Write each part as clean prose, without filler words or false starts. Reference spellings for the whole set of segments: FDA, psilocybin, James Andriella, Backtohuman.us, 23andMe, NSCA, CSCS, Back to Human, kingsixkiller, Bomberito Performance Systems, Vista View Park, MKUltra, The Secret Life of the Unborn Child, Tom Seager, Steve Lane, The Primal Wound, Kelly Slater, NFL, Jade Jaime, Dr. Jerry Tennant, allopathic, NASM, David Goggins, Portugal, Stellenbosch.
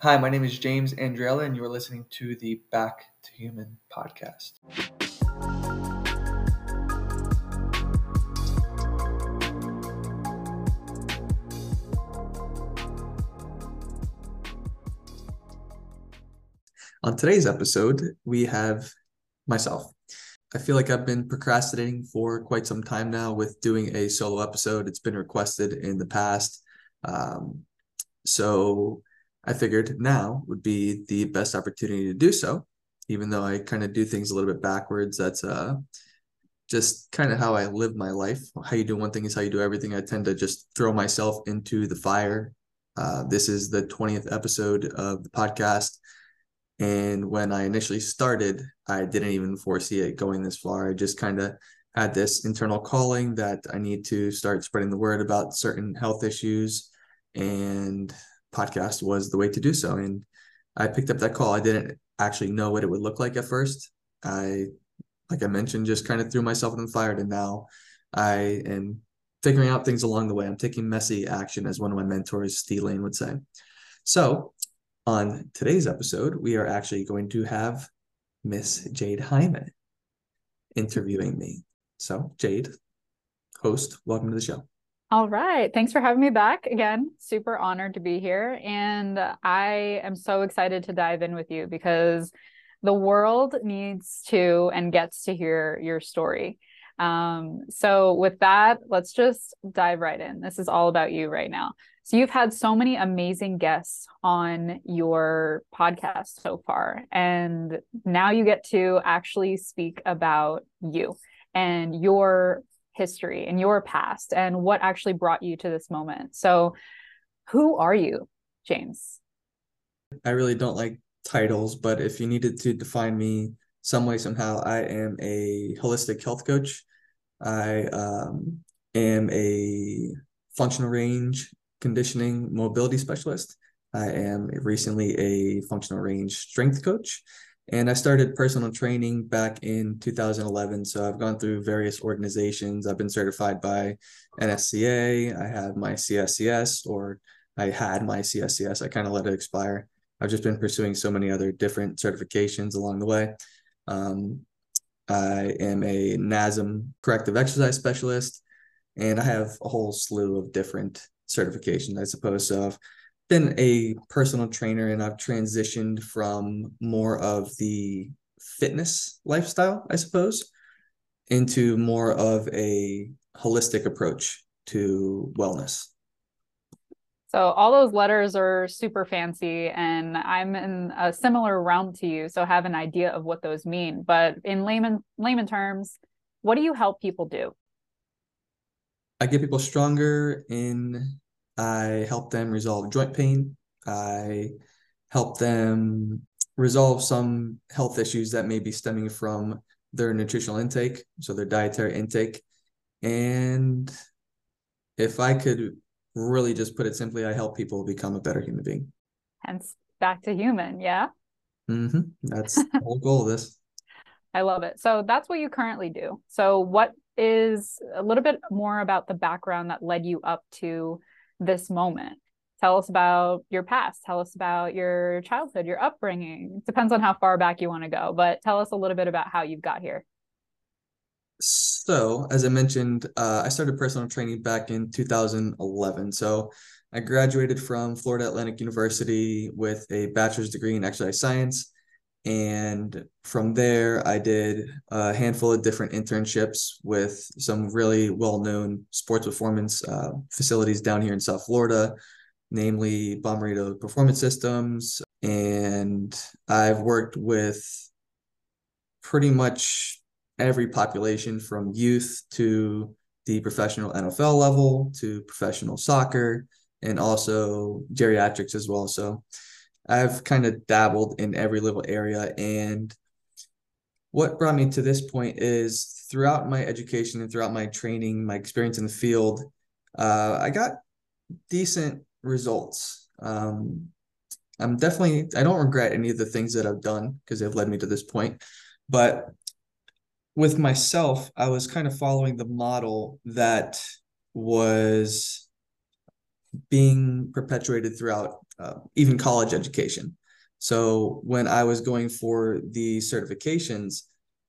Hi, my name is James Andriella, and you are listening to the Back to Human podcast. On today's episode, we have myself. I feel like I've been procrastinating for quite some time now with doing a solo episode. It's been requested in the past. So I figured now would be the best opportunity to do so, even though I kind of do things a little bit backwards. That's just kind of how I live my life. How you do one thing is how you do everything. I tend to just throw myself into the fire. This is the 20th episode of the podcast. And when I initially started, I didn't even foresee it going this far. I just kind of had this internal calling that I need to start spreading the word about certain health issues, and podcast was the way to do so. And I picked up that call. I didn't actually know what it would look like at first. Like I mentioned, just kind of threw myself in the fire, and now I am figuring out things along the way. I'm taking messy action, as one of my mentors, Steve Lane, would say. So on today's episode, we are actually going to have Miss Jade Jaime interviewing me. So Jade, host, welcome to the show. All right. Thanks for having me back again. Super honored to be here. And I am so excited to dive in with you because the world needs to and gets to hear your story. So with that, let's just dive right in. This is all about you right now. So you've had so many amazing guests on your podcast so far, and now you get to actually speak about you and your history and your past and what actually brought you to this moment. So who are you, James? I really don't like titles, but if you needed to define me some way, somehow, I am a holistic health coach. I am a functional range conditioning mobility specialist. I am recently a functional range strength coach. And I started personal training back in 2011. So I've gone through various organizations. I've been certified by NSCA. I have my CSCS, or I had my CSCS. I kind of let it expire. I've just been pursuing so many other different certifications along the way. I am a NASM corrective exercise specialist, and I have a whole slew of different certifications, I suppose. So I've been a personal trainer, and I've transitioned from more of the fitness lifestyle, I suppose, into more of a holistic approach to wellness. So all those letters are super fancy, and I'm in a similar realm to you, so have an idea of what those mean. But in layman terms, what do you help people do? I get people stronger. I help them resolve joint pain. I help them resolve some health issues that may be stemming from their nutritional intake, so their dietary intake. And if I could really just put it simply, I help people become a better human being. Hence, back to human, yeah? Mm-hmm. That's the whole goal of this. I love it. So that's what you currently do. So what is a little bit more about the background that led you up to this moment? Tell us about your past. Tell us about your childhood, your upbringing. It depends on how far back you want to go, but tell us a little bit about how you've got here. So, as I mentioned, I started personal training back in 2011. So I graduated from Florida Atlantic University with a bachelor's degree in exercise science. And from there, I did a handful of different internships with some really well-known sports performance facilities down here in South Florida, namely Bomberito Performance Systems. And I've worked with pretty much every population, from youth to the professional NFL level to professional soccer, and also geriatrics as well. So I've kind of dabbled in every little area. And what brought me to this point is, throughout my education and throughout my training, my experience in the field, I got decent results. I don't regret any of the things that I've done because they've led me to this point. But with myself, I was kind of following the model that was being perpetuated throughout even college education. So when I was going for the certifications,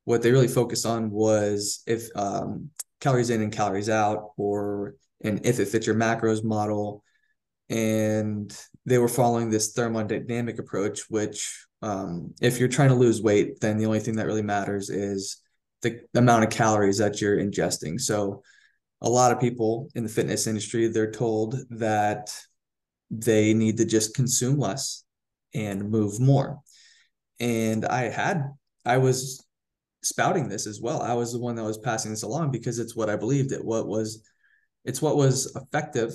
what they really focused on was if calories in and calories out, or an if it fits your macros model. And they were following this thermodynamic approach, which if you're trying to lose weight, then the only thing that really matters is the amount of calories that you're ingesting. So a lot of people in the fitness industry, they're told that they need to just consume less and move more. And I was spouting this as well. I was the one that was passing this along because it's what I believed. It's what was effective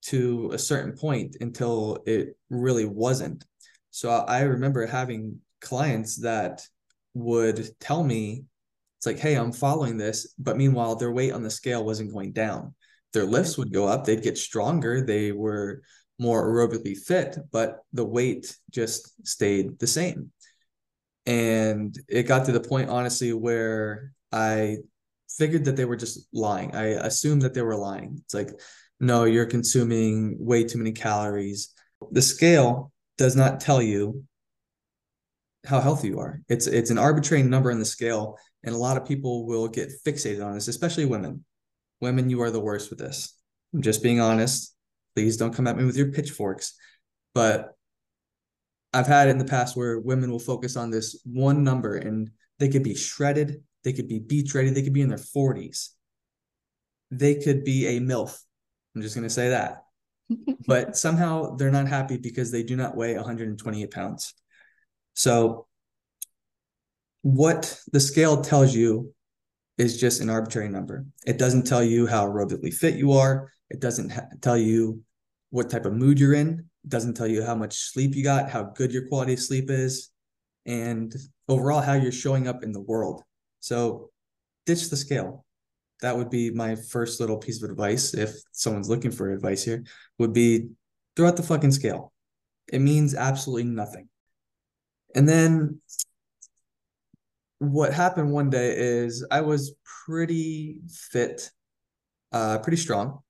to a certain point until it really wasn't. So I remember having clients that would tell me, it's like, hey, I'm following this. But meanwhile, their weight on the scale wasn't going down. Their lifts would go up. They'd get stronger. They were more aerobically fit, but the weight just stayed the same. And it got to the point, honestly, where I figured that they were just lying. I assumed that they were lying. It's like, no, you're consuming way too many calories. The scale does not tell you how healthy you are. It's an arbitrary number in the scale. And a lot of people will get fixated on this, especially women. Women, you are the worst with this. I'm just being honest. Please don't come at me with your pitchforks. But I've had it in the past where women will focus on this one number and they could be shredded. They could be beach ready. They could be in their 40s. They could be a MILF. I'm just going to say that. But somehow they're not happy because they do not weigh 128 pounds. So what the scale tells you is just an arbitrary number. It doesn't tell you how aerobically fit you are. It doesn't tell you what type of mood you're in. It doesn't tell you how much sleep you got, how good your quality of sleep is, and overall how you're showing up in the world. So ditch the scale. That would be my first little piece of advice. If someone's looking for advice here, would be throw out the fucking scale. It means absolutely nothing. And then what happened one day is I was pretty fit, pretty strong,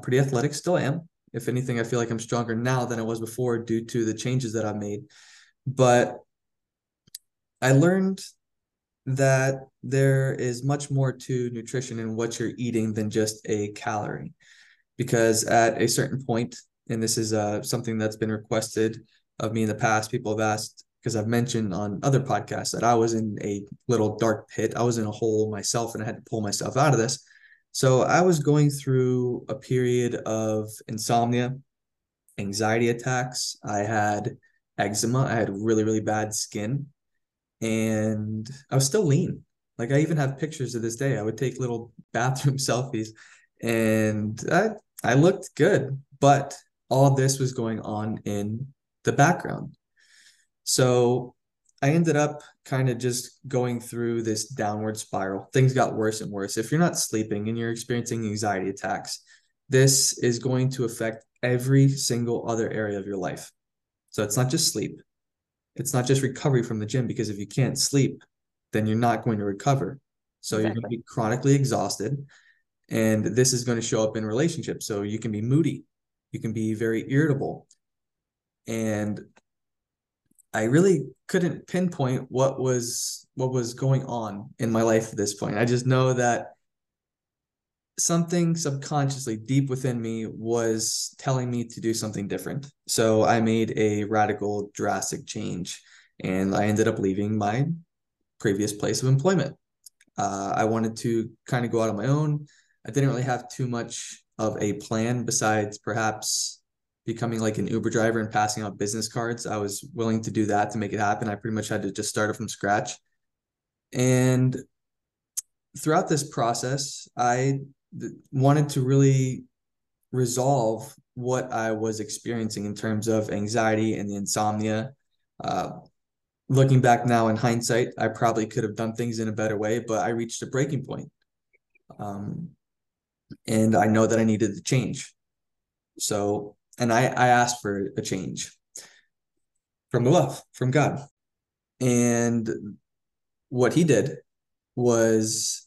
pretty athletic, still am. If anything, I feel like I'm stronger now than I was before due to the changes that I made. But I learned that there is much more to nutrition and what you're eating than just a calorie. Because at a certain point, and this is something that's been requested of me in the past, people have asked, because I've mentioned on other podcasts that I was in a little dark pit. I was in a hole myself and I had to pull myself out of this. So I was going through a period of insomnia, anxiety attacks. I had eczema. I had really, really bad skin. And I was still lean. Like, I even have pictures of this day. I would take little bathroom selfies and I looked good. But all this was going on in the background. So I ended up kind of just going through this downward spiral. Things got worse and worse. If you're not sleeping and you're experiencing anxiety attacks, this is going to affect every single other area of your life. So it's not just sleep. It's not just recovery from the gym, because if you can't sleep, then you're not going to recover. So exactly. You're going to be chronically exhausted. And this is going to show up in relationships. So you can be moody. You can be very irritable. And I really couldn't pinpoint what was going on in my life at this point. I just know that something subconsciously deep within me was telling me to do something different. So I made a radical, drastic change, and I ended up leaving my previous place of employment. I wanted to kind of go out on my own. I didn't really have too much of a plan besides perhaps becoming like an Uber driver and passing out business cards. I was willing to do that to make it happen. I pretty much had to just start it from scratch. And throughout this process, I wanted to really resolve what I was experiencing in terms of anxiety and the insomnia. Looking back now in hindsight, I probably could have done things in a better way, but I reached a breaking point. And I know that I needed to change. So, and I asked for a change from above, from God. And what he did was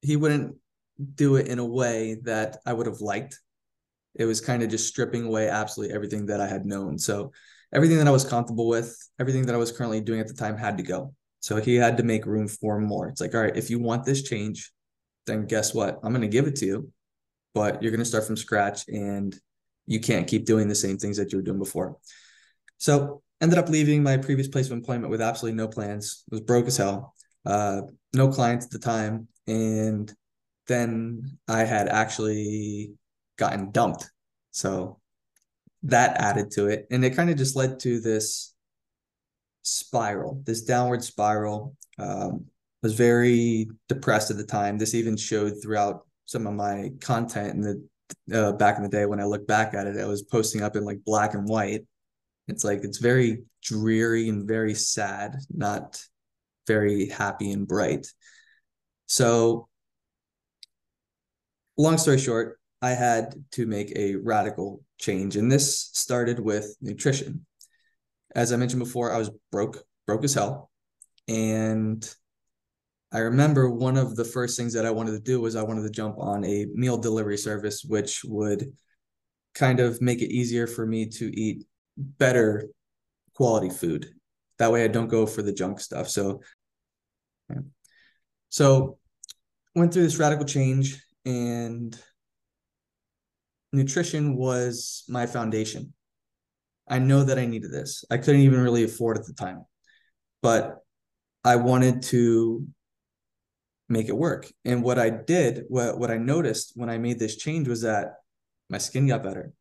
he wouldn't do it in a way that I would have liked. it was kind of just stripping away absolutely everything that I had known. So everything that I was comfortable with, everything that I was currently doing at the time had to go. So he had to make room for more. It's like, all right, if you want this change, then guess what? I'm going to give it to you, but you're going to start from scratch and you can't keep doing the same things that you were doing before. So ended up leaving my previous place of employment with absolutely no plans. It was broke as hell, no clients at the time. And then I had actually gotten dumped. So that added to it. And it kind of just led to this spiral, this downward spiral. Was very depressed at the time. This even showed throughout some of my content in the back in the day. When I look back at it, I was posting up in like black and white. It's like, it's very dreary and very sad, not very happy and bright. So long story short, I had to make a radical change. And this started with nutrition. As I mentioned before, I was broke as hell. And I remember one of the first things that I wanted to do was I wanted to jump on a meal delivery service, which would kind of make it easier for me to eat better quality food. That way I don't go for the junk stuff. So went through this radical change, and nutrition was my foundation. I know that I needed this. I couldn't even really afford it at the time, but I wanted to make it work. And what I did, what I noticed when I made this change was that my skin got better.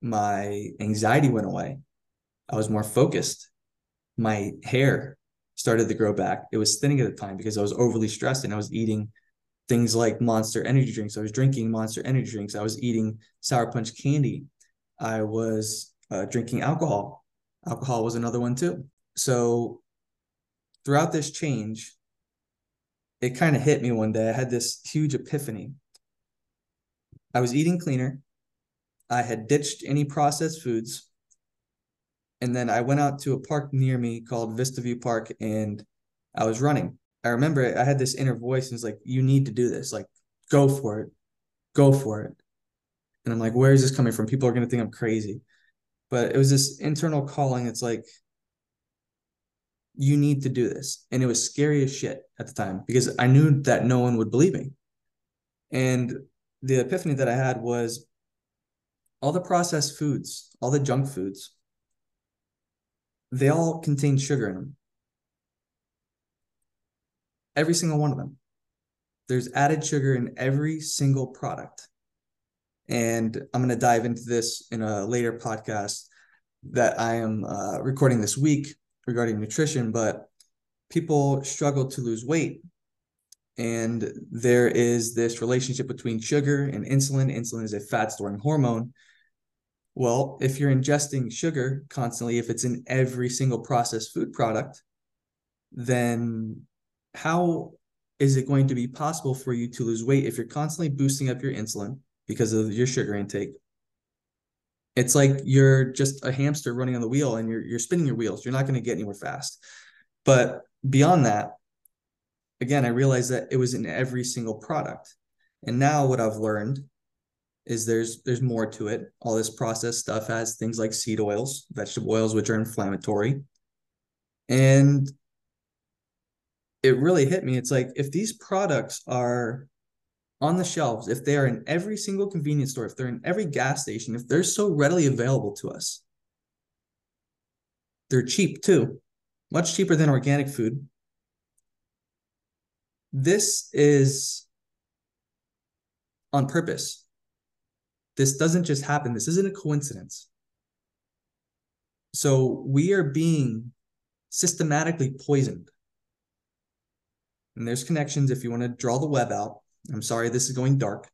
My anxiety went away. I was more focused. My hair started to grow back. It was thinning at the time because I was overly stressed and I was eating things like Monster energy drinks. I was drinking Monster energy drinks. I was eating Sour Punch candy. I was drinking alcohol. Alcohol was another one too. So throughout this change, it kind of hit me one day. I had this huge epiphany. I was eating cleaner. I had ditched any processed foods. And then I went out to a park near me called Vista View Park, and I was running. I remember I had this inner voice, and it's like, you need to do this. Like, go for it. Go for it. And I'm like, where is this coming from? People are going to think I'm crazy. But it was this internal calling. It's like, you need to do this. And it was scary as shit at the time because I knew that no one would believe me. And the epiphany that I had was all the processed foods, all the junk foods, they all contain sugar in them. Every single one of them. There's added sugar in every single product. And I'm going to dive into this in a later podcast that I am recording this week regarding nutrition, but people struggle to lose weight. And there is this relationship between sugar and insulin. Insulin is a fat-storing hormone. Well, if you're ingesting sugar constantly, if it's in every single processed food product, then how is it going to be possible for you to lose weight if you're constantly boosting up your insulin because of your sugar intake? It's like you're just a hamster running on the wheel and you're spinning your wheels. You're not going to get anywhere fast. But beyond that, again, I realized that it was in every single product. And now what I've learned is there's more to it. All this processed stuff has things like seed oils, vegetable oils, which are inflammatory. And it really hit me. It's like, if these products are on the shelves, if they are in every single convenience store, if they're in every gas station, if they're so readily available to us, they're cheap too, much cheaper than organic food. This is on purpose. This doesn't just happen. This isn't a coincidence. So we are being systematically poisoned. And there's connections if you want to draw the web out. I'm sorry, this is going dark,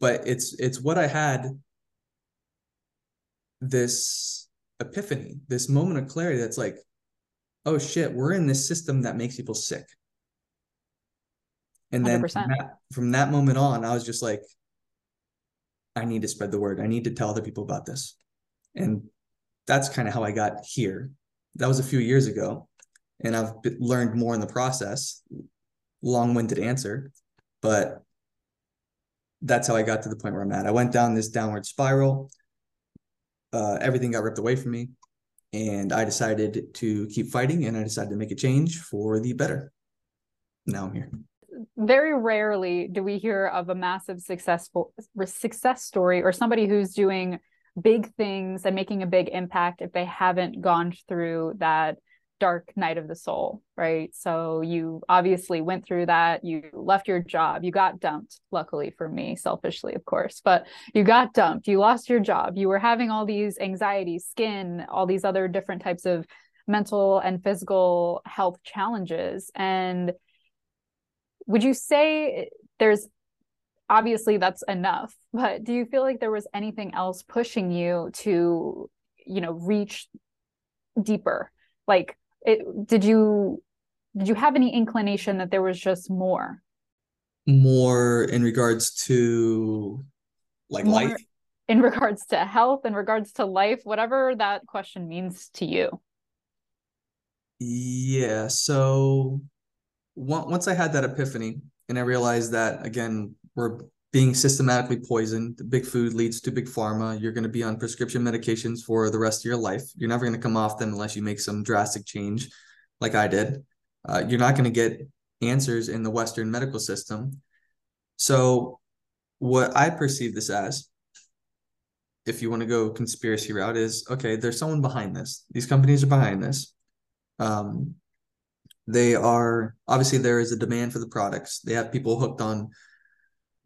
but it's what I had this epiphany, this moment of clarity that's like, oh shit, we're in this system that makes people sick. And then from that moment on, I was just like, I need to spread the word. I need to tell other people about this. And that's kind of how I got here. That was a few years ago. And I've learned more in the process. Long-winded answer, but that's how I got to the point where I'm at. I went down this downward spiral. Everything got ripped away from me, and I decided to keep fighting, and I decided to make a change for the better. Now I'm here. Very rarely do we hear of a massive success story or somebody who's doing big things and making a big impact if they haven't gone through that dark night of the soul, right? So you obviously went through that. You left your job. You got dumped, luckily for me, selfishly, of course, but you got dumped. You lost your job. You were having all these anxieties, skin, all these other different types of mental and physical health challenges. And would you say there's, obviously that's enough, but do you feel like there was anything else pushing you to, you know, reach deeper? Like, did you have any inclination that there was just more? More in regards to like more life? In regards to health, in regards to life, whatever that question means to you. Yeah. So once I had that epiphany and I realized that, again, we're being systematically poisoned. Big food leads to big pharma. You're going to be on prescription medications for the rest of your life. You're never going to come off them unless you make some drastic change like I did. You're not going to get answers in the Western medical system. So what I perceive this as, if you want to go conspiracy route, is, okay, there's someone behind this. These companies are behind this. They are, obviously there is a demand for the products. They have people hooked on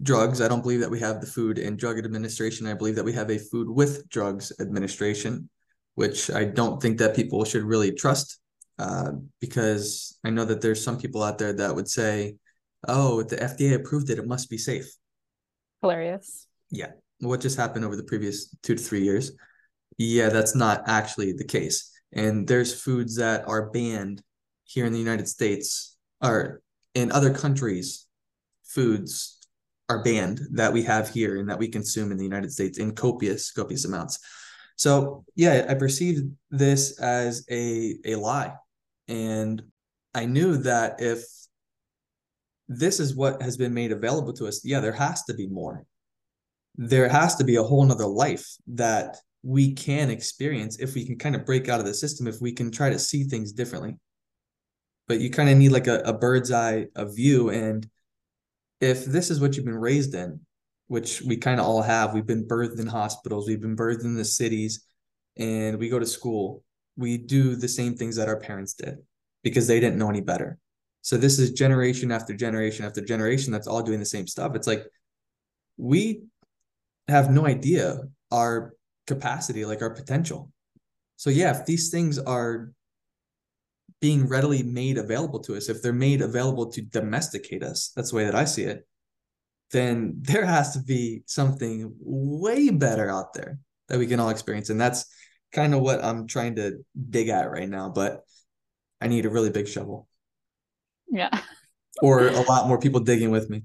drugs. I don't believe that we have the Food and Drug Administration. I believe that we have a Food with Drugs Administration, which I don't think that people should really trust, because I know that there's some people out there that would say, oh, the FDA approved it, it must be safe. Hilarious. Yeah. What just happened over the previous 2 to 3 years? Yeah, that's not actually the case. And there's foods that are banned here in the United States, or in other countries, foods are banned that we have here and that we consume in the United States in copious amounts. So yeah, I perceived this as a lie. And I knew that if this is what has been made available to us, yeah, there has to be more. There has to be a whole nother life that we can experience if we can kind of break out of the system, if we can try to see things differently. But you kind of need like a bird's eye of view. And if this is what you've been raised in, which we kind of all have, we've been birthed in hospitals, we've been birthed in the cities, and we go to school, we do the same things that our parents did because they didn't know any better. So this is generation after generation after generation that's all doing the same stuff. It's like we have no idea our capacity, like our potential. So yeah, if these things are being readily made available to us, if they're made available to domesticate us, that's the way that I see it, then there has to be something way better out there that we can all experience. And that's kind of what I'm trying to dig at right now, but I need a really big shovel. Yeah. Or a lot more people digging with me.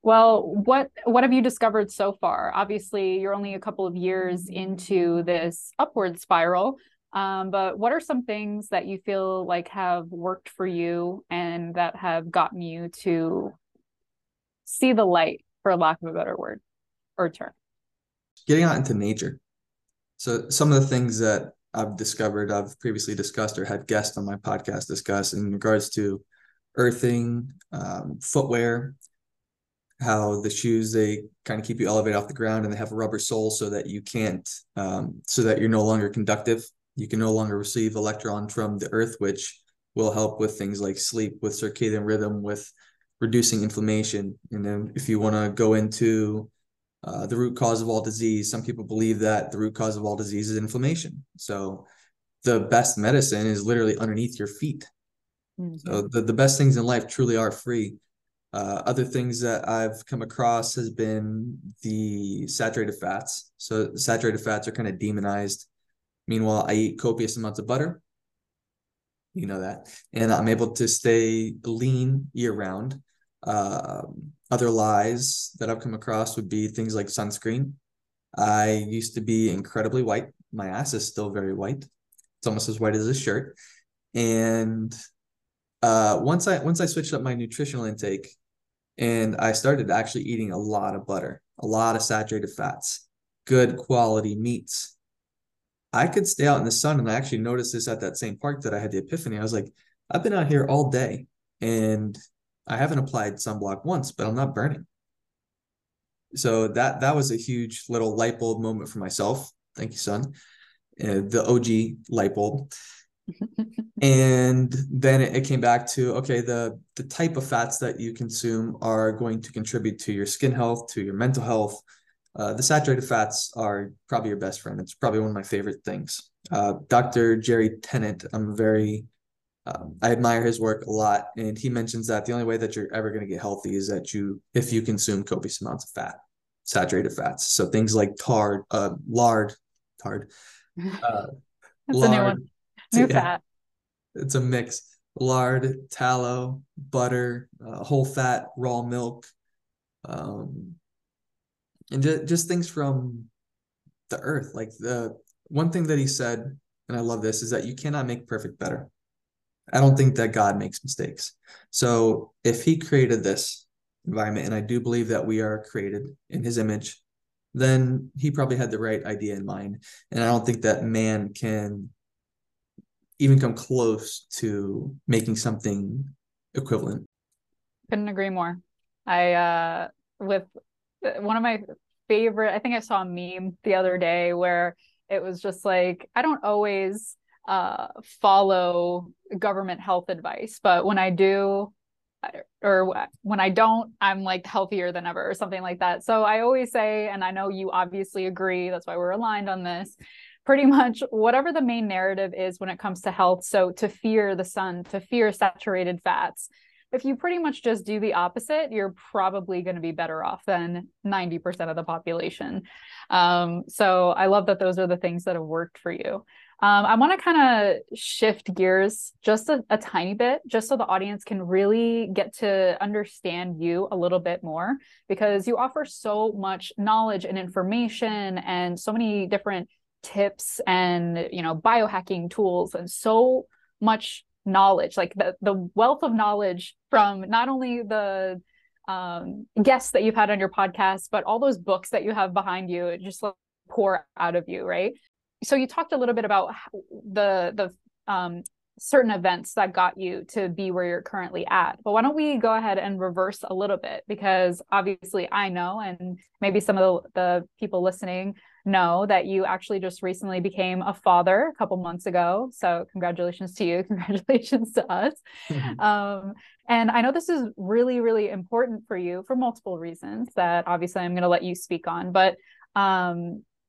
Well, what have you discovered so far? Obviously, you're only a couple of years into this upward spiral. But what are some things that you feel like have worked for you and that have gotten you to see the light, for lack of a better word or term? Getting out into nature. So some of the things that I've discovered, I've previously discussed or had guests on my podcast discuss in regards to earthing, footwear, how the shoes, they kind of keep you elevated off the ground and they have a rubber sole so that you can't, so that you're no longer conductive. You can no longer receive electrons from the earth, which will help with things like sleep, with circadian rhythm, with reducing inflammation. And then if you want to go into the root cause of all disease, some people believe that the root cause of all disease is inflammation. So the best medicine is literally underneath your feet. Mm-hmm. So the best things in life truly are free. Other things that I've come across has been the saturated fats. So saturated fats are kind of demonized. Meanwhile, I eat copious amounts of butter, you know that, and I'm able to stay lean year round. Other lies that I've come across would be things like sunscreen. I used to be incredibly white. My ass is still very white. It's almost as white as this shirt. And once I switched up my nutritional intake, And I started actually eating a lot of butter, a lot of saturated fats, good quality meats. I could stay out in the sun, and I actually noticed this at that same park that I had the epiphany. I was like, I've been out here all day and I haven't applied sunblock once, but I'm not burning. So that was a huge little light bulb moment for myself. Thank you, son. The OG light bulb. And then it came back to, okay, the type of fats that you consume are going to contribute to your skin health, to your mental health. The saturated fats are probably your best friend. It's probably one of my favorite things. Dr. Jerry Tennant, I admire his work a lot. And he mentions that the only way that you're ever going to get healthy is that if you consume copious amounts of fat, saturated fats. So things like lard, it's a mix, lard, tallow, butter, whole fat, raw milk, and just things from the earth. Like the one thing that he said, and I love this, is that you cannot make perfect better. I don't think that God makes mistakes. So if he created this environment, and I do believe that we are created in his image, then he probably had the right idea in mind. And I don't think that man can even come close to making something equivalent. Couldn't agree more. With one of my favorite, I think I saw a meme the other day where it was just like, I don't always follow government health advice, but when I do, or when I don't, I'm like healthier than ever or something like that. So I always say, and I know you obviously agree, that's why we're aligned on this, pretty much whatever the main narrative is when it comes to health. So to fear the sun, to fear saturated fats, if you pretty much just do the opposite, you're probably going to be better off than 90% of the population. So I love that those are the things that have worked for you. I want to kind of shift gears just a tiny bit, just so the audience can really get to understand you a little bit more, because you offer so much knowledge and information and so many different tips and, biohacking tools and so much knowledge, like the wealth of knowledge from not only the guests that you've had on your podcast, but all those books that you have behind you, it just pour out of you, right? So you talked a little bit about the certain events that got you to be where you're currently at, but why don't we go ahead and reverse a little bit? Because obviously I know, and maybe some of the people listening know, that you actually just recently became a father a couple months ago. So congratulations to you. Congratulations to us. Mm-hmm. And I know this is really, really important for you for multiple reasons that obviously I'm going to let you speak on, but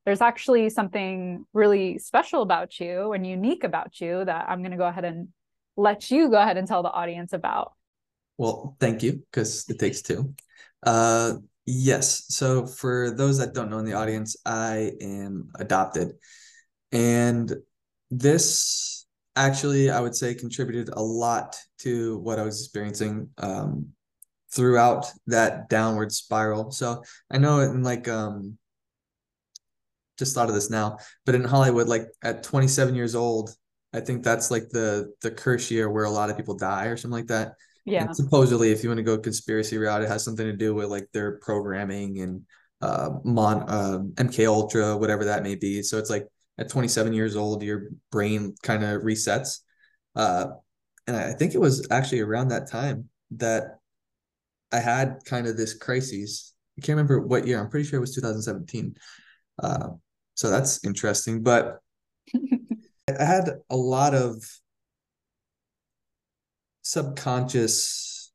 there's actually something really special about you and unique about you that I'm going to go ahead and let you go ahead and tell the audience about. Well, thank you, because it takes two. Yes. So for those that don't know in the audience, I am adopted. And this actually, I would say, contributed a lot to what I was experiencing throughout that downward spiral. So I know in just thought of this now, but in Hollywood, like at 27 years old, I think that's like the curse year where a lot of people die or something like that. Yeah. And supposedly, if you want to go conspiracy route, it has something to do with like their programming and MKUltra, whatever that may be. So it's like at 27 years old, your brain kind of resets. And I think it was actually around that time that I had kind of this crisis. I can't remember what year. I'm pretty sure it was 2017. So that's interesting, but I had a lot of subconscious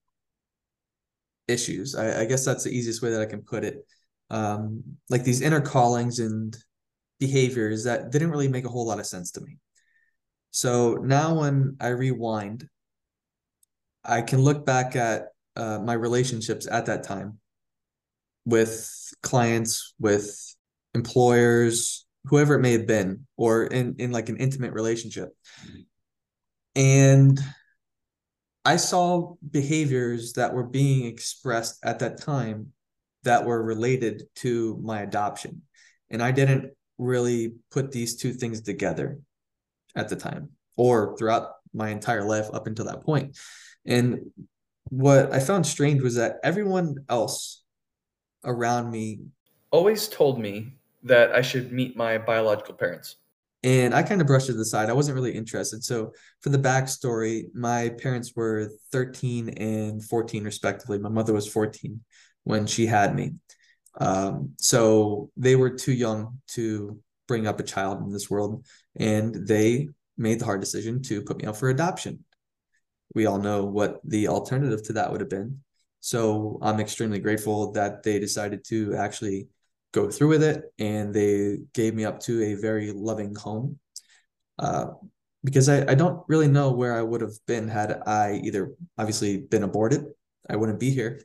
issues. I guess that's the easiest way that I can put it. Like these inner callings and behaviors that didn't really make a whole lot of sense to me. So now when I rewind, I can look back at my relationships at that time with clients, with employers, whoever it may have been, or in like an intimate relationship. And I saw behaviors that were being expressed at that time that were related to my adoption. And I didn't really put these two things together at the time or throughout my entire life up until that point. And what I found strange was that everyone else around me always told me that I should meet my biological parents. And I kind of brushed it to the side. I wasn't really interested. So for the backstory, my parents were 13 and 14, respectively. My mother was 14 when she had me. So they were too young to bring up a child in this world. And they made the hard decision to put me up for adoption. We all know what the alternative to that would have been. So I'm extremely grateful that they decided to actually go through with it, and they gave me up to a very loving home, because I don't really know where I would have been had I either obviously been aborted, I wouldn't be here,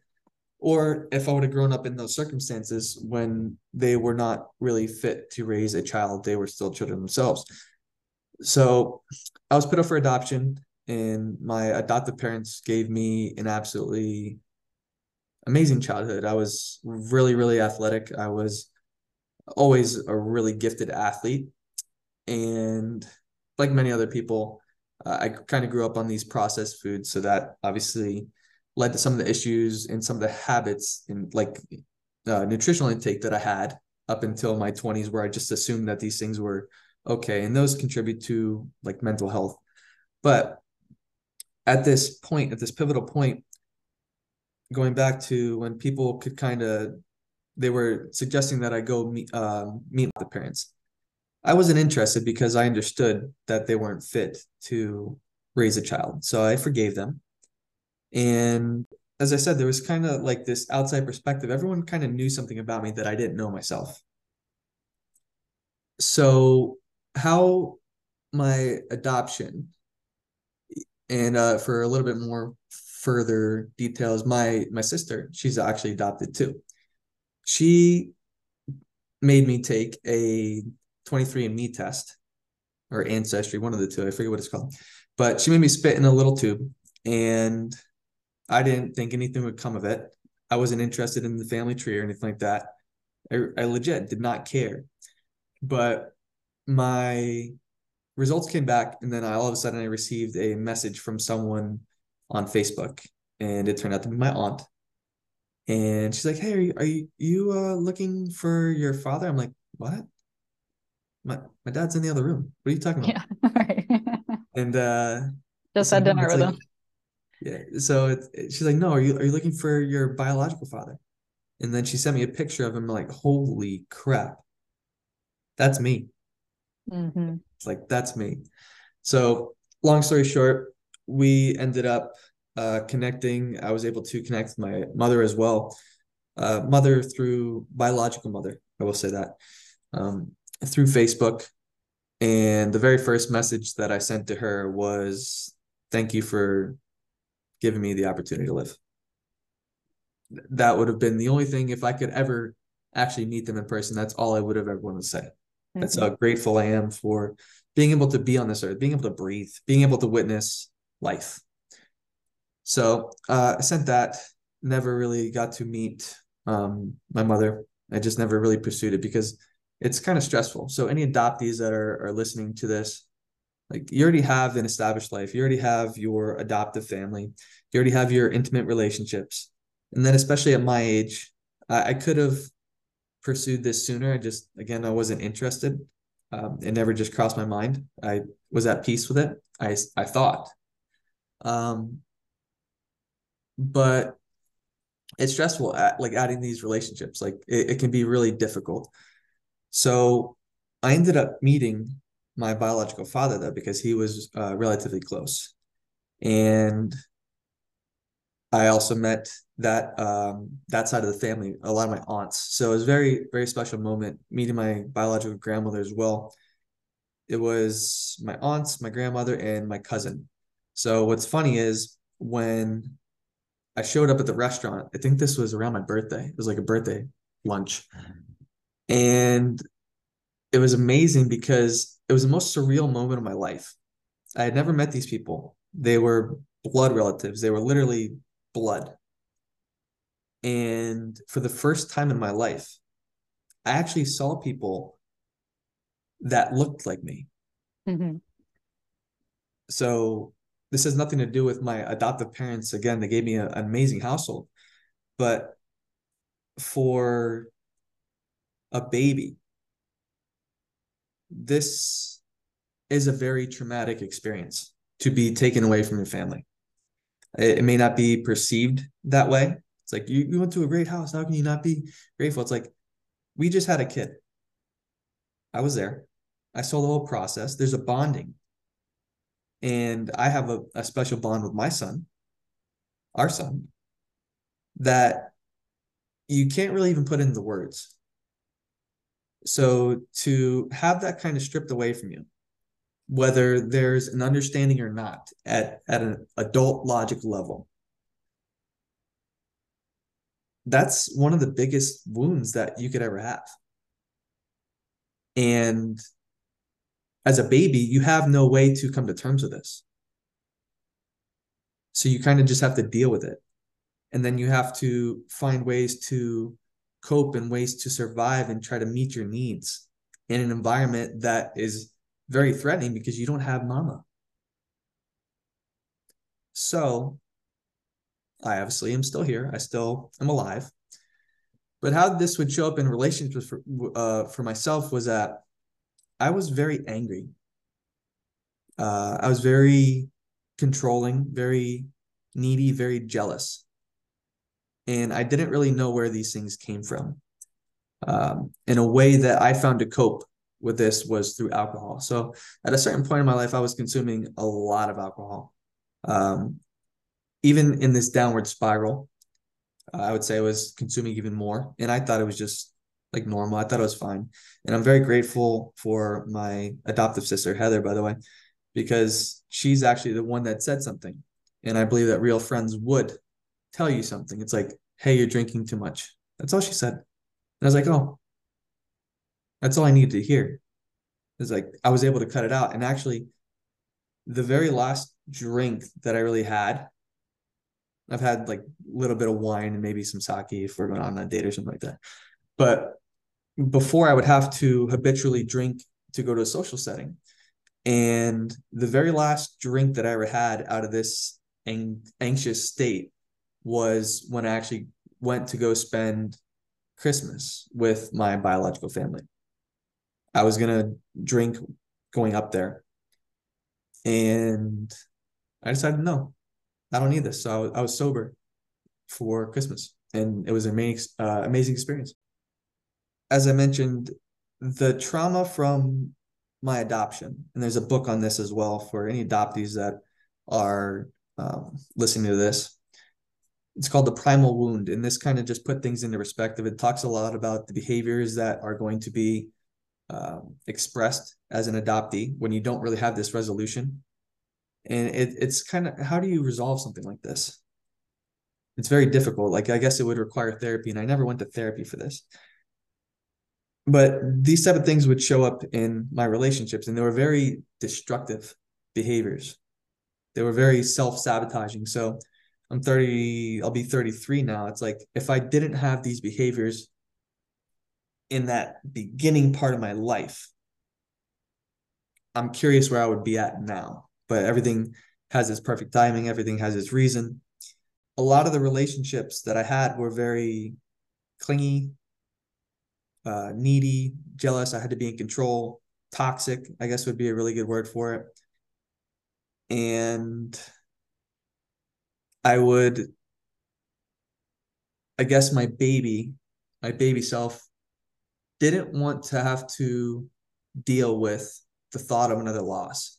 or if I would have grown up in those circumstances when they were not really fit to raise a child, they were still children themselves. So I was put up for adoption, and my adoptive parents gave me an absolutely amazing childhood. I was really, really athletic. I was always a really gifted athlete. And like many other people, I kind of grew up on these processed foods. So that obviously led to some of the issues and some of the habits in like nutritional intake that I had up until my 20s, where I just assumed that these things were okay. And those contribute to like mental health. But at this point, at this pivotal point, going back to when people could kind of, they were suggesting that I go meet the parents. I wasn't interested because I understood that they weren't fit to raise a child. So I forgave them. And as I said, there was kind of like this outside perspective. Everyone kind of knew something about me that I didn't know myself. So how my adoption, and for a little bit more further details, my sister, she's actually adopted too. She made me take a 23andMe test or Ancestry, one of the two, I forget what it's called, but she made me spit in a little tube, and I didn't think anything would come of it. I wasn't interested in the family tree or anything like that. I legit did not care. But my results came back, and then all of a sudden I received a message from someone on Facebook, and it turned out to be my aunt. And she's like, "Hey, are you looking for your father?" I'm like, "What? My dad's in the other room. What are you talking about?" Yeah, right. And just had dinner with him. Yeah. So she's like, "No, are you looking for your biological father?" And then she sent me a picture of him. Like, holy crap, that's me. Mm-hmm. It's like, that's me. So long story short, we ended up connecting. I was able to connect with my mother as well. Mother through biological mother, I will say that, through Facebook. And the very first message that I sent to her was, "Thank you for giving me the opportunity to live." That would have been the only thing. If I could ever actually meet them in person, that's all I would have ever wanted to say. That's how grateful I am for being able to be on this earth, being able to breathe, being able to witness life. So I sent that, never really got to meet my mother. I just never really pursued it because it's kind of stressful. So any adoptees that are listening to this, like, you already have an established life. You already have your adoptive family. You already have your intimate relationships. And then especially at my age, I could have pursued this sooner. I just, again, I wasn't interested. It never just crossed my mind. I was at peace with it, I thought. But it's stressful, like adding these relationships, like it can be really difficult. So I ended up meeting my biological father though, because he was relatively close. And I also met that side of the family, a lot of my aunts. So it was a very, very special moment meeting my biological grandmother as well. It was my aunts, my grandmother, and my cousin. So what's funny is when I showed up at the restaurant, I think this was around my birthday. It was like a birthday lunch. And it was amazing because it was the most surreal moment of my life. I had never met these people. They were blood relatives. They were literally blood. And for the first time in my life, I actually saw people that looked like me. Mm-hmm. So This has nothing to do with my adoptive parents. Again, they gave me an amazing household. But for a baby, this is a very traumatic experience to be taken away from your family. It may not be perceived that way. It's like, you went to a great house. How can you not be grateful? It's like, we just had a kid. I was there. I saw the whole process. There's a bonding. And I have a special bond with my son, our son, that you can't really even put in the words. So to have that kind of stripped away from you, whether there's an understanding or not at an adult logic level, that's one of the biggest wounds that you could ever have. And as a baby, you have no way to come to terms with this. So you kind of just have to deal with it. And then you have to find ways to cope and ways to survive and try to meet your needs in an environment that is very threatening because you don't have mama. So I obviously am still here. I still am alive. But how this would show up in relationships for myself was that I was very angry. I was very controlling, very needy, very jealous. And I didn't really know where these things came from. And a way that I found to cope with this was through alcohol. So at a certain point in my life, I was consuming a lot of alcohol. Even in this downward spiral, I would say I was consuming even more. And I thought it was just like normal. I thought it was fine. And I'm very grateful for my adoptive sister, Heather, by the way, because she's actually the one that said something. And I believe that real friends would tell you something. It's like, hey, you're drinking too much. That's all she said. And I was like, oh, that's all I needed to hear. It's like, I was able to cut it out. And actually, the very last drink that I really had, I've had like a little bit of wine and maybe some sake if we're going on a date or something like that. But before, I would have to habitually drink to go to a social setting. And the very last drink that I ever had out of this anxious state was when I actually went to go spend Christmas with my biological family. I was going to drink going up there. And I decided, no, I don't need this. So I was sober for Christmas. And it was an amazing experience. As I mentioned, the trauma from my adoption, and there's a book on this as well for any adoptees that are listening to this. It's called The Primal Wound. And this kind of just put things into perspective. It talks a lot about the behaviors that are going to be expressed as an adoptee when you don't really have this resolution. And it's kind of, how do you resolve something like this? It's very difficult. Like, I guess it would require therapy. And I never went to therapy for this. But these type of things would show up in my relationships. And they were very destructive behaviors. They were very self-sabotaging. So I'll be 33 now. It's like, if I didn't have these behaviors in that beginning part of my life, I'm curious where I would be at now. But everything has its perfect timing. Everything has its reason. A lot of the relationships that I had were very clingy, needy, jealous. I had to be in control. Toxic, I guess, would be a really good word for it. And I guess my baby self didn't want to have to deal with the thought of another loss.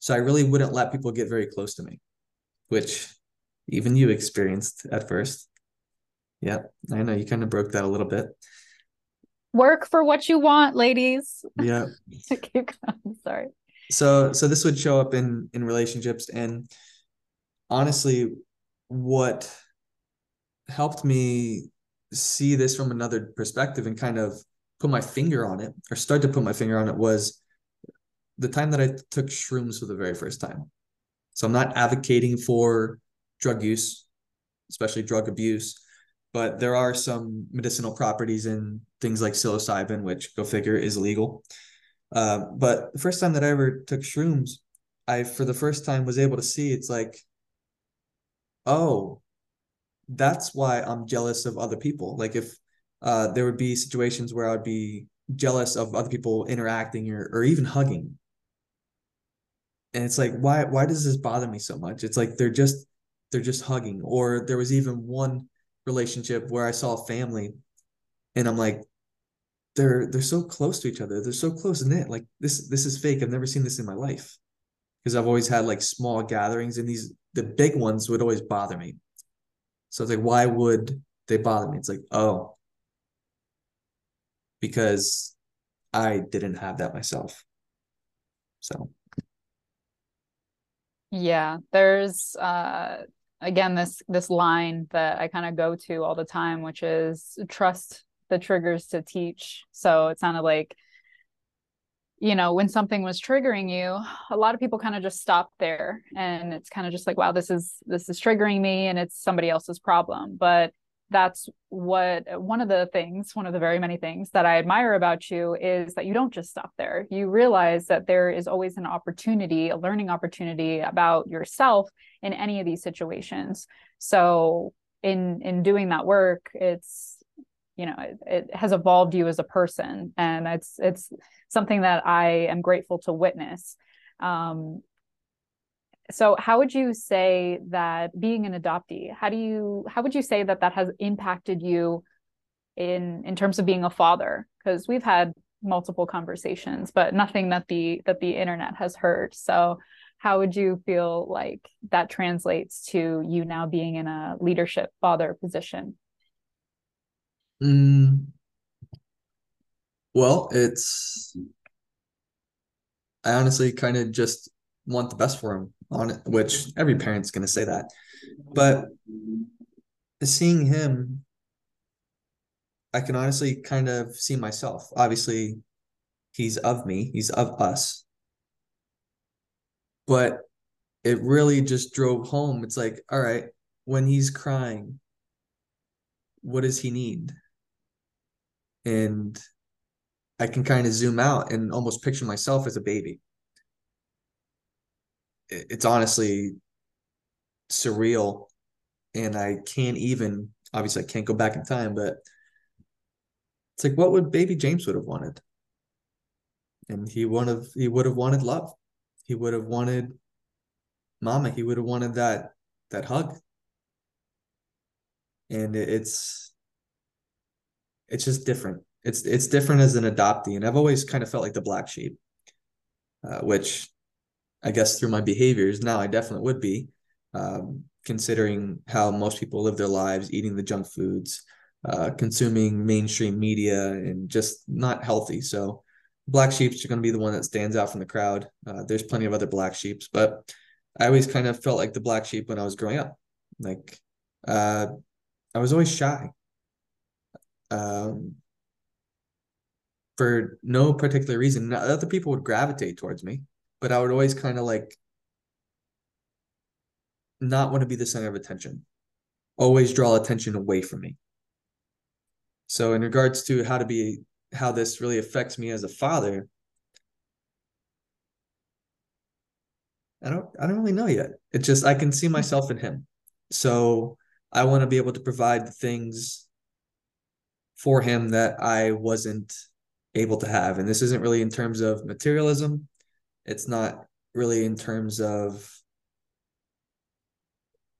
So I really wouldn't let people get very close to me, which even you experienced at first. Yeah, I know you kind of broke that a little bit. Work for what you want, ladies. Yeah. Keep going. Sorry. So this would show up in relationships. And honestly, what helped me see this from another perspective and kind of put my finger on it, or start to put my finger on it, was the time that I took shrooms for the very first time. So I'm not advocating for drug use, especially drug abuse, but there are some medicinal properties in things like psilocybin, which, go figure, is illegal. But the first time that I ever took shrooms, I, for the first time, was able to see, it's like, oh, that's why I'm jealous of other people. Like if there would be situations where I'd be jealous of other people interacting or even hugging. And it's like, why does this bother me so much? It's like, they're just hugging. Or there was even one relationship where I saw a family and I'm like, they're so close to each other. They're so close knit. Like this is fake. I've never seen this in my life. Cause I've always had like small gatherings and the big ones would always bother me. So it's like, why would they bother me? It's like, oh, because I didn't have that myself. So. Yeah, there's, again, this line that I kind of go to all the time, which is trust the triggers to teach. So it sounded like, you know, when something was triggering you, a lot of people kind of just stop there, and it's kind of just like, wow, this is triggering me and it's somebody else's problem. But that's one of the very many things that I admire about you is that you don't just stop there. You realize that there is always an opportunity, a learning opportunity about yourself in any of these situations. So in doing that work, it's, you know, it has evolved you as a person, and it's something that I am grateful to witness. So how would you say that being an adoptee, how would you say that has impacted you in terms of being a father? Because we've had multiple conversations, but nothing that the internet has heard. So how would you feel like that translates to you now being in a leadership father position? Well, I honestly kind of just want the best for him, on it, which every parent's going to say that, but seeing him, I can honestly kind of see myself. Obviously he's of me, he's of us, but it really just drove home. It's like, all right, when he's crying, what does he need? And I can kind of zoom out and almost picture myself as a baby. It's honestly surreal, and I can't go back in time, but it's like, what would baby James would have wanted? And he would have wanted love. He would have wanted mama. He would have wanted that hug. And it's just different. It's different as an adoptee. And I've always kind of felt like the black sheep, which I guess through my behaviors now, I definitely would be, considering how most people live their lives, eating the junk foods, consuming mainstream media, and just not healthy. So black sheeps are going to be the one that stands out from the crowd. There's plenty of other black sheeps, but I always kind of felt like the black sheep when I was growing up. Like, I was always shy, for no particular reason. Other people would gravitate towards me, but I would always kind of like not want to be the center of attention, always draw attention away from me. So in regards to how this really affects me as a father, I don't really know yet. It's just, I can see myself in him. So I want to be able to provide the things for him that I wasn't able to have. And this isn't really in terms of materialism. It's not really in terms of,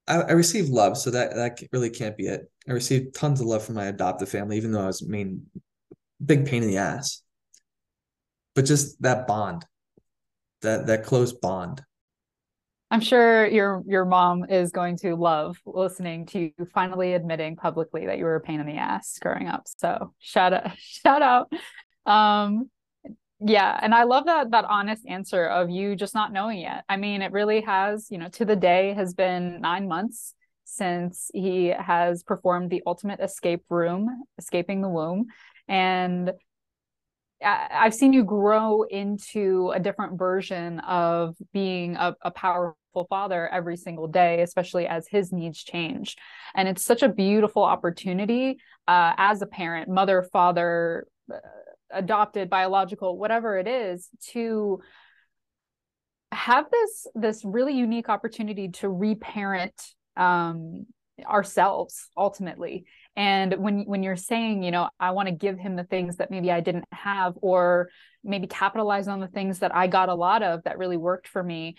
I received love, so that really can't be it. I received tons of love from my adoptive family, even though I was big pain in the ass. But just that bond, that close bond. I'm sure your mom is going to love listening to you finally admitting publicly that you were a pain in the ass growing up. So shout out. Yeah. And I love that honest answer of you just not knowing yet. I mean, it really has, you know, to the day has been 9 months since he has performed the ultimate escaping the womb. And I've seen you grow into a different version of being a powerful father every single day, especially as his needs change. And it's such a beautiful opportunity as a parent, mother, father, adopted, biological, whatever it is, to have this really unique opportunity to reparent ourselves ultimately. And when you're saying, you know, I want to give him the things that maybe I didn't have, or maybe capitalize on the things that I got a lot of that really worked for me,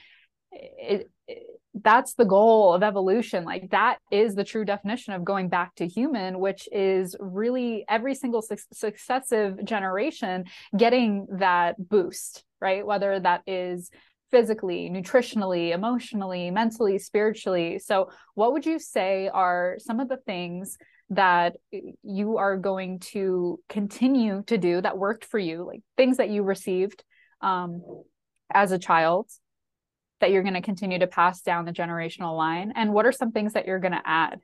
that's the goal of evolution. Like, that is the true definition of going back to human, which is really every single successive generation getting that boost, right? Whether that is physically, nutritionally, emotionally, mentally, spiritually. So what would you say are some of the things that you are going to continue to do that worked for you, like things that you received as a child that you're going to continue to pass down the generational line? And what are some things that you're going to add?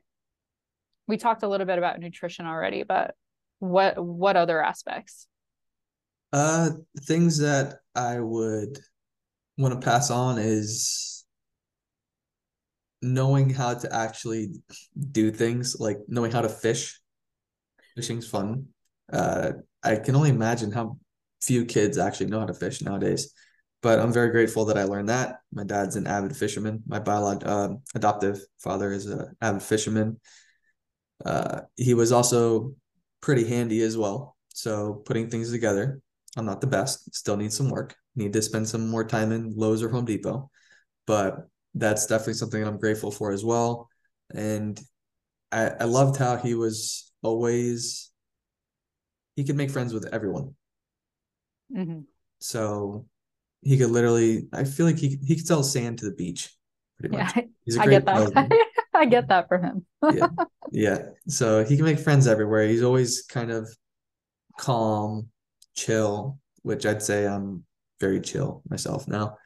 We talked a little bit about nutrition already, but what other aspects? Things that I would want to pass on is knowing how to actually do things, like knowing how to fish. Fishing's fun. I can only imagine how few kids actually know how to fish nowadays, but I'm very grateful that I learned that. My dad's an avid fisherman. My adoptive father is an avid fisherman. He was also pretty handy as well. So putting things together, I'm not the best, still need some work. Need to spend some more time in Lowe's or Home Depot, but that's definitely something I'm grateful for as well. And I loved how he was always, he could make friends with everyone. Mm-hmm. So he could literally, I feel like he could sell sand to the beach pretty much. Yeah, he's a great husband. I get that from him. Yeah. So he can make friends everywhere. He's always kind of calm, chill, which I'd say I'm very chill myself now.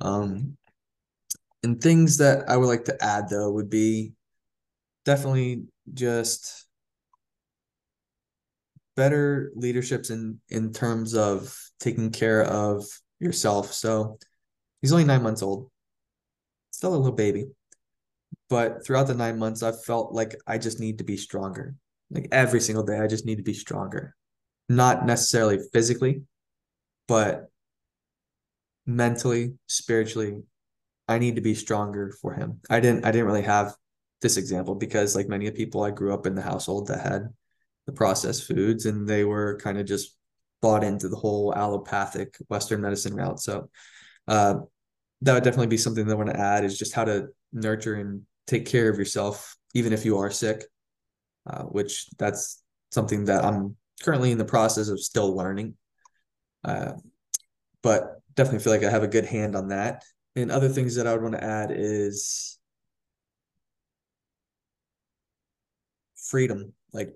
And things that I would like to add though would be definitely just better leaderships in terms of taking care of yourself. So he's only 9 months old, still a little baby, but throughout the 9 months, I've felt like I just need to be stronger. Like every single day, I just need to be stronger, not necessarily physically, but mentally, spiritually, I need to be stronger for him. I didn't really have this example because, like many people, I grew up in the household that had the processed foods and they were kind of just bought into the whole allopathic Western medicine route. So that would definitely be something that I want to add, is just how to nurture and take care of yourself, even if you are sick, which that's something that I'm currently in the process of still learning. But definitely feel like I have a good hand on that. And other things that I would want to add is freedom, like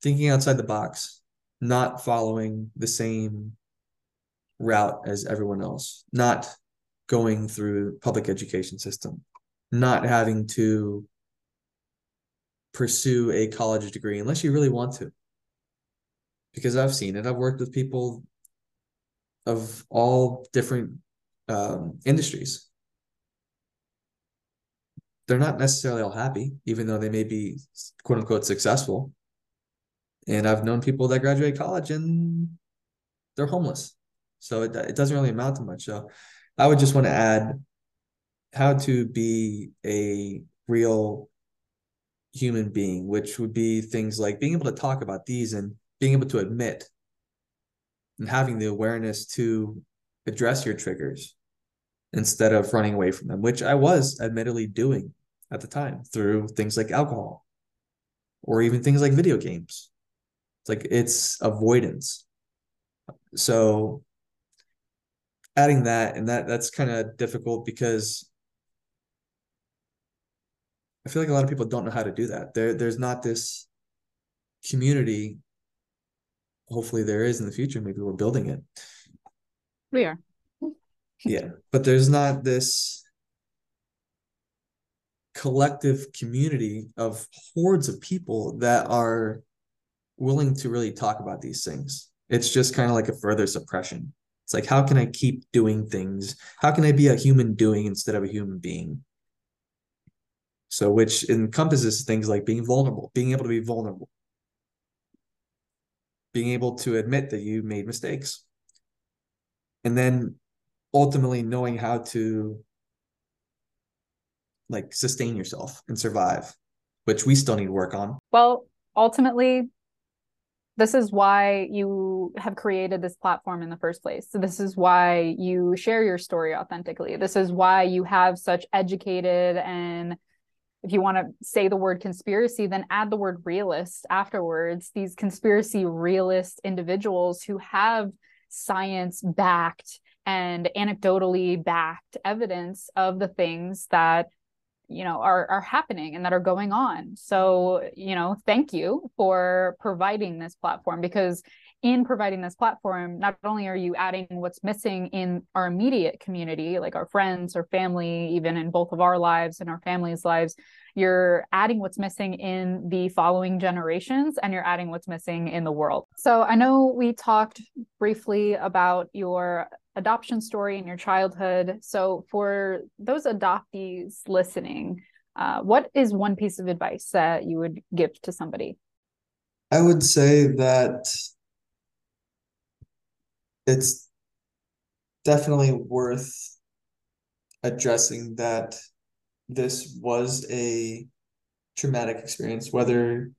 thinking outside the box, not following the same route as everyone else, not going through public education system, not having to pursue a college degree unless you really want to. Because I've seen it. I've worked with people of all different industries. They're not necessarily all happy, even though they may be quote unquote successful. And I've known people that graduate college and they're homeless. So it doesn't really amount to much. So I would just want to add how to be a real human being, which would be things like being able to talk about these and being able to admit and having the awareness to address your triggers instead of running away from them, which I was admittedly doing at the time through things like alcohol or even things like video games. It's like, it's avoidance. So adding that, and that's kind of difficult because I feel like a lot of people don't know how to do that. There's not this community. Hopefully there is in the future. Maybe we're building it. We are. Yeah. But there's not this collective community of hordes of people that are willing to really talk about these things. It's just kind of like a further suppression. It's like, how can I keep doing things? How can I be a human doing instead of a human being? So, which encompasses things like being vulnerable, being able to be vulnerable, being able to admit that you made mistakes, and then ultimately knowing how to like sustain yourself and survive, which we still need to work on. Well, ultimately, this is why you have created this platform in the first place. So this is why you share your story authentically. This is why you have such educated, and if you want to say the word conspiracy, then add the word realist afterwards. These conspiracy realist individuals who have science-backed and anecdotally backed evidence of the things that, you know, are happening and that are going on. So, you know, thank you for providing this platform, because in providing this platform, not only are you adding what's missing in our immediate community, like our friends or family, even in both of our lives and our families' lives, you're adding what's missing in the following generations, and you're adding what's missing in the world. So I know we talked briefly about your adoption story in your childhood. So for those adoptees listening, what is one piece of advice that you would give to somebody? I would say that it's definitely worth addressing that this was a traumatic experience, whether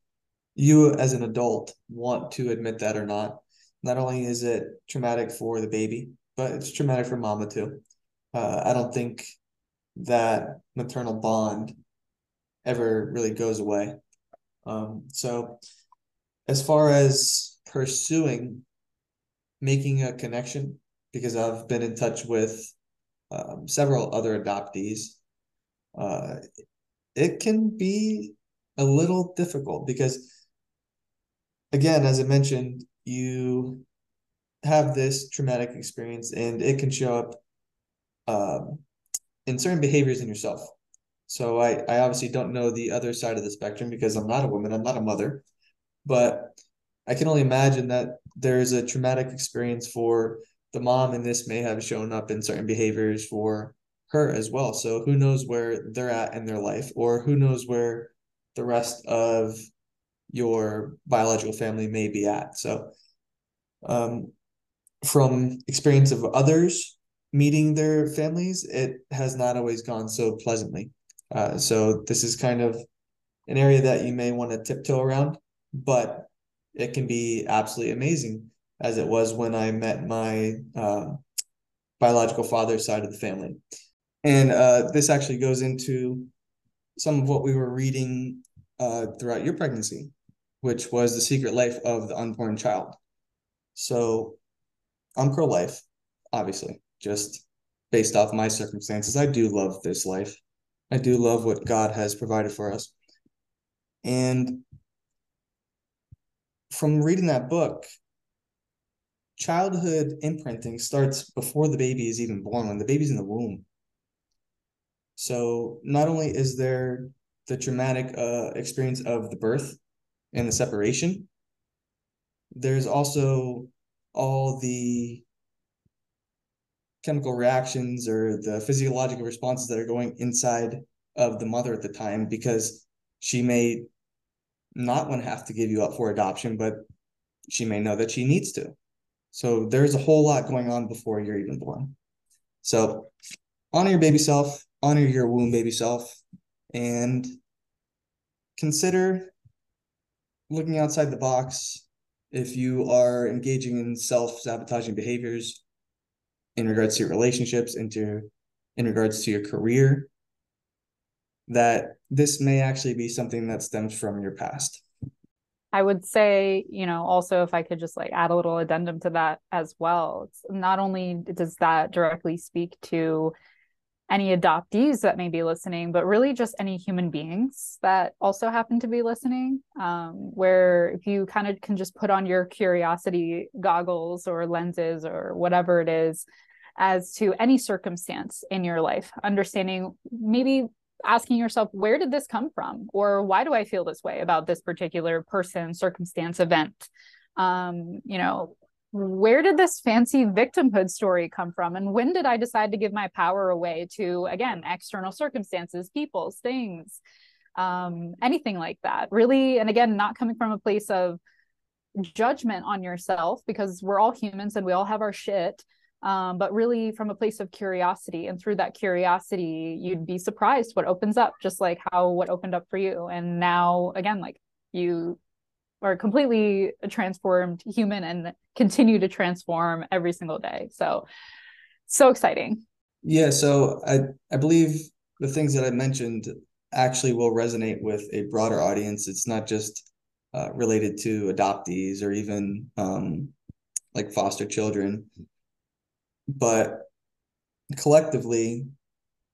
you as an adult want to admit that or not. Not only is it traumatic for the baby, but it's traumatic for mama too. I don't think that maternal bond ever really goes away. So as far as pursuing making a connection, because I've been in touch with several other adoptees, it can be a little difficult because, again, as I mentioned, you have this traumatic experience and it can show up in certain behaviors in yourself. So I obviously don't know the other side of the spectrum because I'm not a woman, I'm not a mother, but I can only imagine that there is a traumatic experience for the mom, and this may have shown up in certain behaviors for her as well. So who knows where they're at in their life, or who knows where the rest of your biological family may be at. So from experience of others meeting their families, it has not always gone so pleasantly. So this is kind of an area that you may want to tiptoe around, but it can be absolutely amazing, as it was when I met my biological father's side of the family. And this actually goes into some of what we were reading throughout your pregnancy, which was The Secret Life of the Unborn Child. So I'm pro-life, obviously, just based off my circumstances. I do love this life. I do love what God has provided for us. And from reading that book, childhood imprinting starts before the baby is even born, when the baby's in the womb. So not only is there the traumatic experience of the birth and the separation, there's also all the chemical reactions or the physiological responses that are going inside of the mother at the time, because she may not want to have to give you up for adoption, but she may know that she needs to. So there's a whole lot going on before you're even born. So honor your baby self, honor your womb baby self, and consider looking outside the box. If you are engaging in self-sabotaging behaviors in regards to your relationships, in regards to your career, that this may actually be something that stems from your past. I would say, you know, also if I could just like add a little addendum to that as well. It's not only does that directly speak to any adoptees that may be listening, but really just any human beings that also happen to be listening, where if you kind of can just put on your curiosity goggles or lenses or whatever it is as to any circumstance in your life, understanding, maybe asking yourself, where did this come from? Or why do I feel this way about this particular person, circumstance, event? You know, where did this fancy victimhood story come from? And when did I decide to give my power away to, again, external circumstances, people, things, anything like that? Really, and again, not coming from a place of judgment on yourself, because we're all humans and we all have our shit. but really from a place of curiosity. And through that curiosity, you'd be surprised what opens up, just like how what opened up for you. And now, again, like you are completely a transformed human and continue to transform every single day. So exciting. Yeah. So I believe the things that I mentioned actually will resonate with a broader audience. It's not just related to adoptees or even like foster children, but collectively,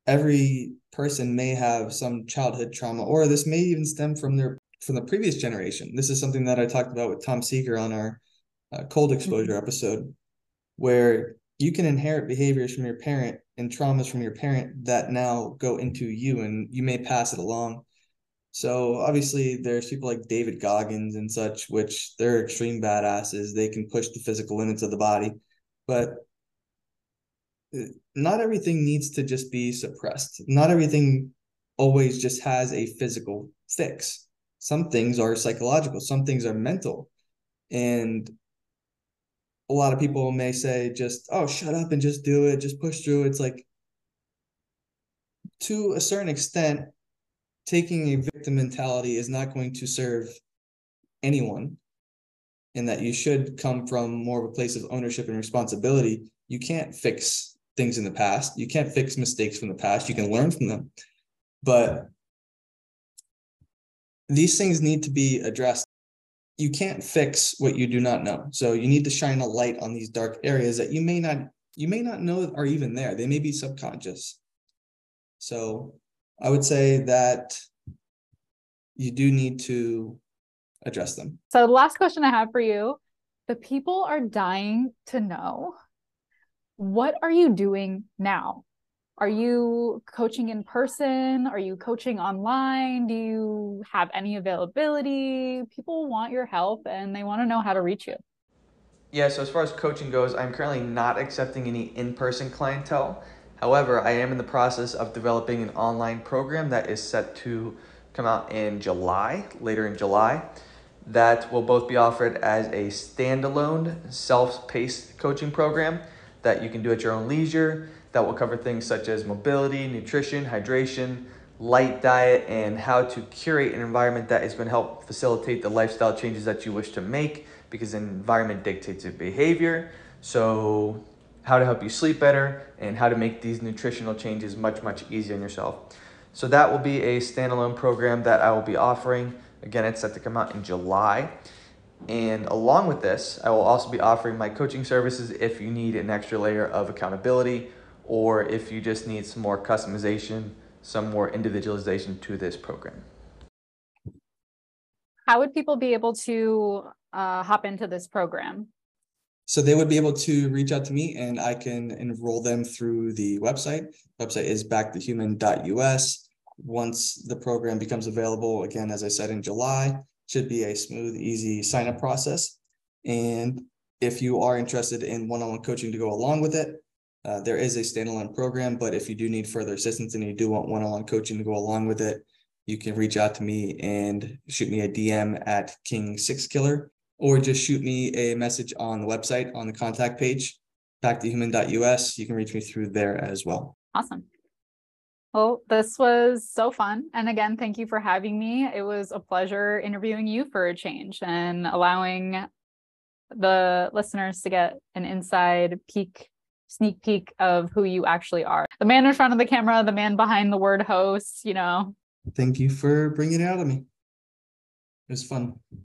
every person may have some childhood trauma, or this may even stem from the previous generation. This is something that I talked about with Tom Seager on our cold exposure episode, where you can inherit behaviors from your parent and traumas from your parent that now go into you, and you may pass it along. So obviously there's people like David Goggins and such, which they're extreme badasses. They can push the physical limits of the body, but not everything needs to just be suppressed. Not everything always just has a physical fix. Some things are psychological, some things are mental. And a lot of people may say just, oh, shut up and just do it, just push through. It's like, to a certain extent, taking a victim mentality is not going to serve anyone, and that you should come from more of a place of ownership and responsibility. You can't fix things in the past. You can't fix mistakes from the past. You can learn from them. But these things need to be addressed. You can't fix what you do not know. So you need to shine a light on these dark areas that you may not know are even there. They may be subconscious. So I would say that you do need to address them. So the last question I have for you, the people are dying to know, what are you doing now? Are you coaching in person? Are you coaching online? Do you have any availability? People want your help and they want to know how to reach you. Yeah, so as far as coaching goes, I'm currently not accepting any in-person clientele. However, I am in the process of developing an online program that is set to come out in July, later in July, that will both be offered as a standalone self-paced coaching program that you can do at your own leisure, that will cover things such as mobility, nutrition, hydration, light diet, and how to curate an environment that is going to help facilitate the lifestyle changes that you wish to make, because an environment dictates your behavior. So how to help you sleep better, and how to make these nutritional changes much, much easier on yourself. So that will be a standalone program that I will be offering. Again, it's set to come out in July. And along with this, I will also be offering my coaching services if you need an extra layer of accountability, or if you just need some more customization, some more individualization to this program. How would people be able to hop into this program? So they would be able to reach out to me and I can enroll them through the website. The website is backtohuman.us. Once the program becomes available, again, as I said, in July, should be a smooth, easy sign-up process. And if you are interested in one-on-one coaching to go along with it, there is a standalone program, but if you do need further assistance and you do want one-on-one coaching to go along with it, you can reach out to me and shoot me a DM at kingsixkiller. Or just shoot me a message on the website, on the contact page, backtohuman.us. You can reach me through there as well. Awesome. Well, this was so fun. And again, thank you for having me. It was a pleasure interviewing you for a change and allowing the listeners to get an inside peek, sneak peek of who you actually are. The man in front of the camera, the man behind the word host, you know. Thank you for bringing it out of me. It was fun.